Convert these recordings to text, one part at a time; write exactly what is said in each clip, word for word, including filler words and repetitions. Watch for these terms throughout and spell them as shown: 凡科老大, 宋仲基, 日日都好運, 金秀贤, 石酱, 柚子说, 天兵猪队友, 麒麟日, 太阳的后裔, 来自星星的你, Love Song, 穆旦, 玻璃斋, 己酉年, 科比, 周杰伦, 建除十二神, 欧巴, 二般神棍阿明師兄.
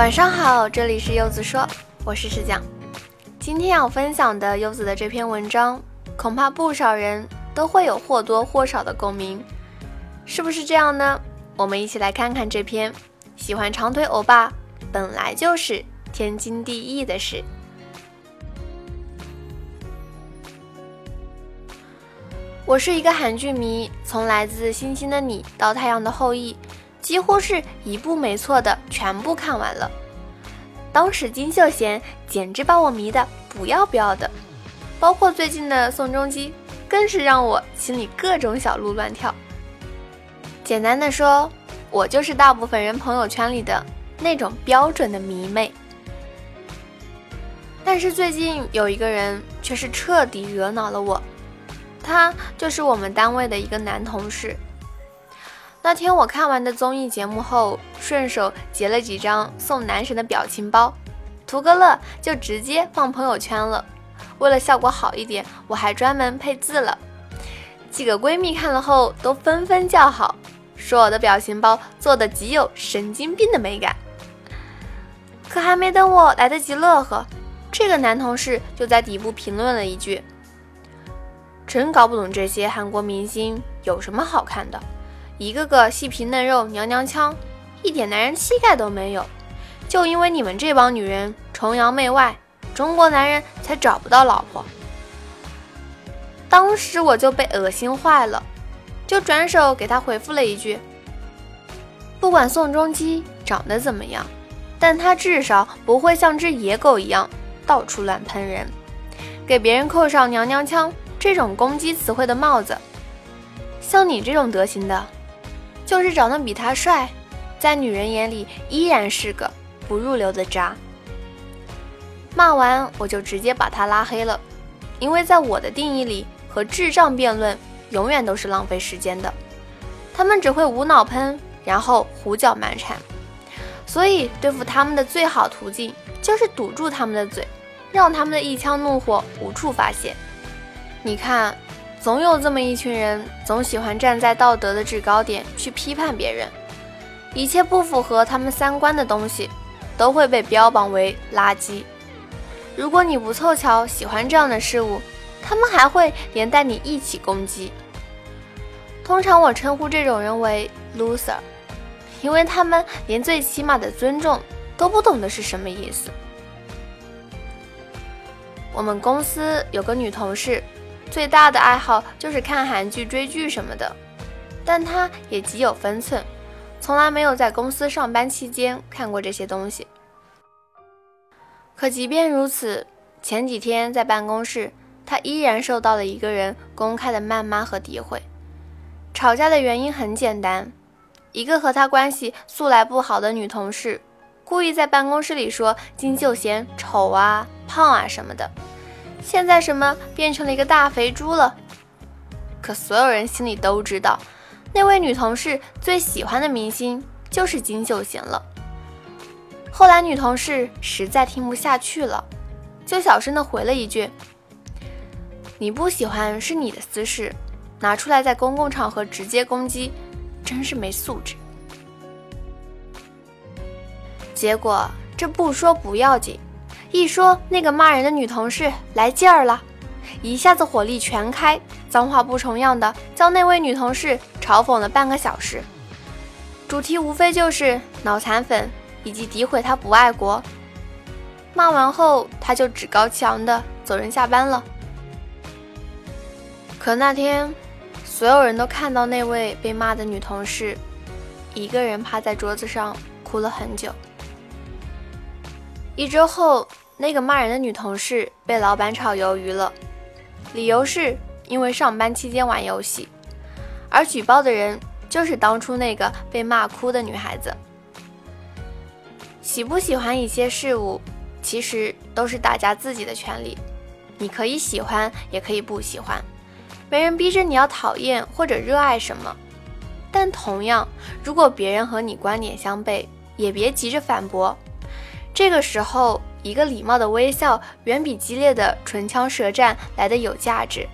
晚上好，这里是柚子说，我是石酱。今天要分享的柚子的这篇文章，恐怕不少人都会有或多或少的共鸣，是不是这样呢？我们一起来看看这篇喜欢长腿欧巴本来就是天经地义的事。我是一个韩剧迷，从来自星星的你到太阳的后裔，几乎是一部没错的全部看完了。当时金秀贤简直把我迷得不要不要的，包括最近的宋仲基，更是让我心里各种小鹿乱跳。简单的说，我就是大部分人朋友圈里的那种标准的迷妹。但是最近有一个人却是彻底惹恼了我，他就是我们单位的一个男同事。那天我看完的综艺节目后，顺手截了几张送男神的表情包，图个乐就直接放朋友圈了。为了效果好一点，我还专门配字了。几个闺蜜看了后都纷纷叫好，说我的表情包做得极有神经病的美感。可还没等我来得及乐呵，这个男同事就在底部评论了一句：真搞不懂这些韩国明星有什么好看的，一个个细皮嫩肉娘娘腔，一点男人气概都没有，就因为你们这帮女人崇洋媚外，中国男人才找不到老婆。当时我就被恶心坏了，就转手给他回复了一句：不管宋仲基长得怎么样，但他至少不会像只野狗一样到处乱喷人，给别人扣上娘娘腔这种攻击词汇的帽子。像你这种德行的，就是长得比他帅，在女人眼里依然是个不入流的渣。骂完我就直接把他拉黑了，因为在我的定义里，和智障辩论永远都是浪费时间的，他们只会无脑喷，然后胡搅蛮缠。所以对付他们的最好途径就是堵住他们的嘴，让他们的一腔怒火无处发泄。你看，总有这么一群人，总喜欢站在道德的制高点去批判别人，一切不符合他们三观的东西都会被标榜为垃圾。如果你不凑巧喜欢这样的事物，他们还会连带你一起攻击。通常我称呼这种人为 loser， 因为他们连最起码的尊重都不懂得是什么意思。我们公司有个女同事，最大的爱好就是看韩剧追剧什么的，但她也极有分寸，从来没有在公司上班期间看过这些东西。可即便如此，前几天在办公室，她依然受到了一个人公开的谩骂和诋毁。吵架的原因很简单，一个和她关系素来不好的女同事故意在办公室里说金秀贤丑啊胖啊什么的，现在什么变成了一个大肥猪了。可所有人心里都知道，那位女同事最喜欢的明星就是金秀贤了。后来女同事实在听不下去了，就小声的回了一句：你不喜欢是你的私事，拿出来在公共场合直接攻击，真是没素质。结果这不说不要紧，一说那个骂人的女同事来劲儿了，一下子火力全开，脏话不重样的将那位女同事嘲讽了半个小时，主题无非就是脑残粉以及诋毁她不爱国。骂完后她就趾高气昂的走人下班了。可那天所有人都看到那位被骂的女同事一个人趴在桌子上哭了很久。一周后，那个骂人的女同事被老板炒鱿鱼了，理由是因为上班期间玩游戏，而举报的人就是当初那个被骂哭的女孩子。喜不喜欢一些事物，其实都是大家自己的权利，你可以喜欢也可以不喜欢，没人逼着你要讨厌或者热爱什么。但同样，如果别人和你观点相悖，也别急着反驳，这个时候一个礼貌的微笑远比激烈的唇枪舌战来得有价值。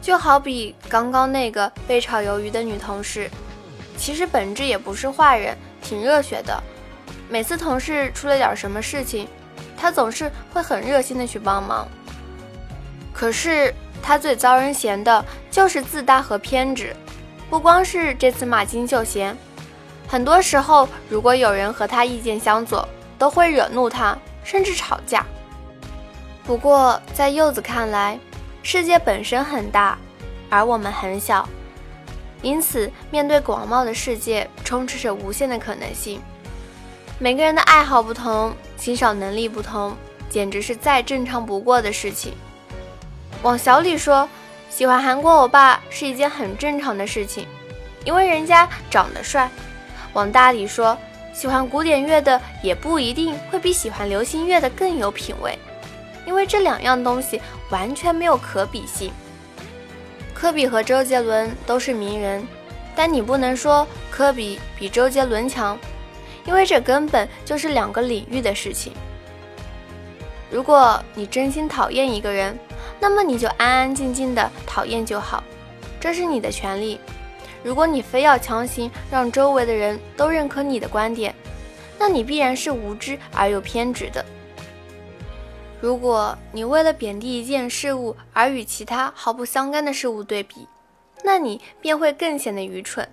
就好比刚刚那个被炒鱿鱼的女同事，其实本质也不是坏人，挺热血的，每次同事出了点什么事情，他总是会很热心的去帮忙。可是他最遭人嫌的就是自大和偏执，不光是这次骂金秀贤，很多时候如果有人和他意见相左，都会惹怒他，甚至吵架。不过在柚子看来，世界本身很大，而我们很小，因此面对广袤的世界，充斥着无限的可能性。每个人的爱好不同，欣赏能力不同，简直是再正常不过的事情。往小里说，喜欢韩国欧巴是一件很正常的事情，因为人家长得帅。往大里说，喜欢古典乐的也不一定会比喜欢流行乐的更有品味，因为这两样东西完全没有可比性。科比和周杰伦都是名人，但你不能说科比比周杰伦强，因为这根本就是两个领域的事情。如果你真心讨厌一个人，那么你就安安静静的讨厌就好，这是你的权利。如果你非要强行让周围的人都认可你的观点，那你必然是无知而又偏执的。如果你为了贬低一件事物而与其他毫不相干的事物对比，那你便会更显得愚蠢。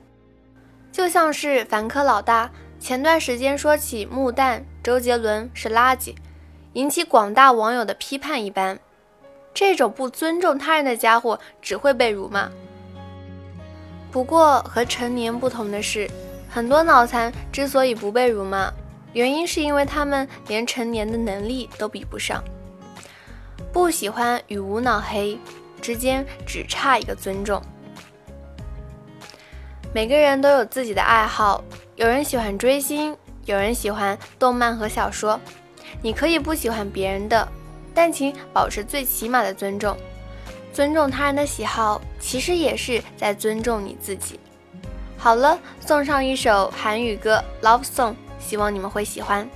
就像是凡科老大前段时间说起穆旦、周杰伦是垃圾，引起广大网友的批判一般，这种不尊重他人的家伙只会被辱骂。不过和成年不同的是，很多脑残之所以不被辱骂，原因是因为他们连成年的能力都比不上。不喜欢与无脑黑之间只差一个尊重。每个人都有自己的爱好，有人喜欢追星，有人喜欢动漫和小说，你可以不喜欢别人的，但请保持最起码的尊重。尊重他人的喜好，其实也是在尊重你自己。好了，送上一首韩语歌 Love Song，希望你们会喜欢。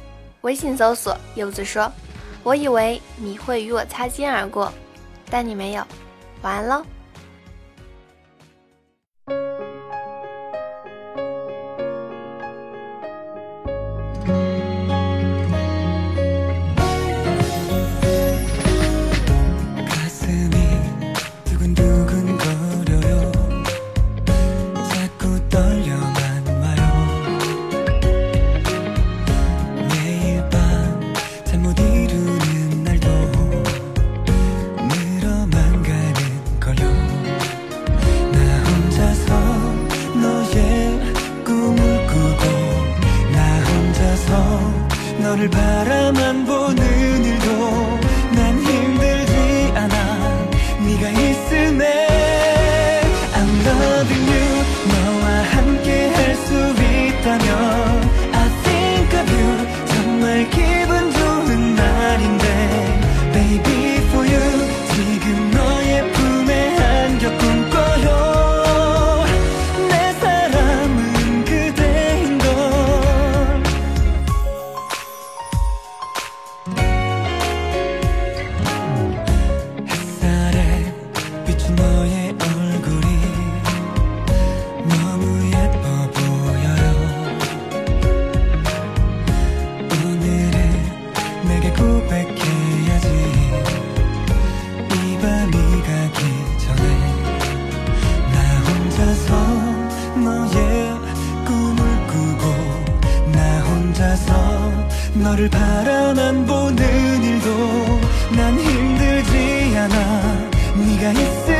微信搜索柚子说，我以为你会与我擦肩而过，但你没有。晚安喽。너를 바라만 보는 일도 난 힘들지 않아 네가 있음에 I'm loving you 너와 함께 할 수 있다면 I think of you 정말 기분 좋은 날인데 Baby for you 지금 너의 품에 안겨 꿈꿔요 내 사람은 그대인걸 너의 얼굴이 너무 예뻐 보여요 오늘은 내게 고백해야지 이 밤이 가기 전에 나 혼자서 너의 꿈을 꾸고 나 혼자서 너를 바라만 보는 일도 난 힘들지 않아 네가 있을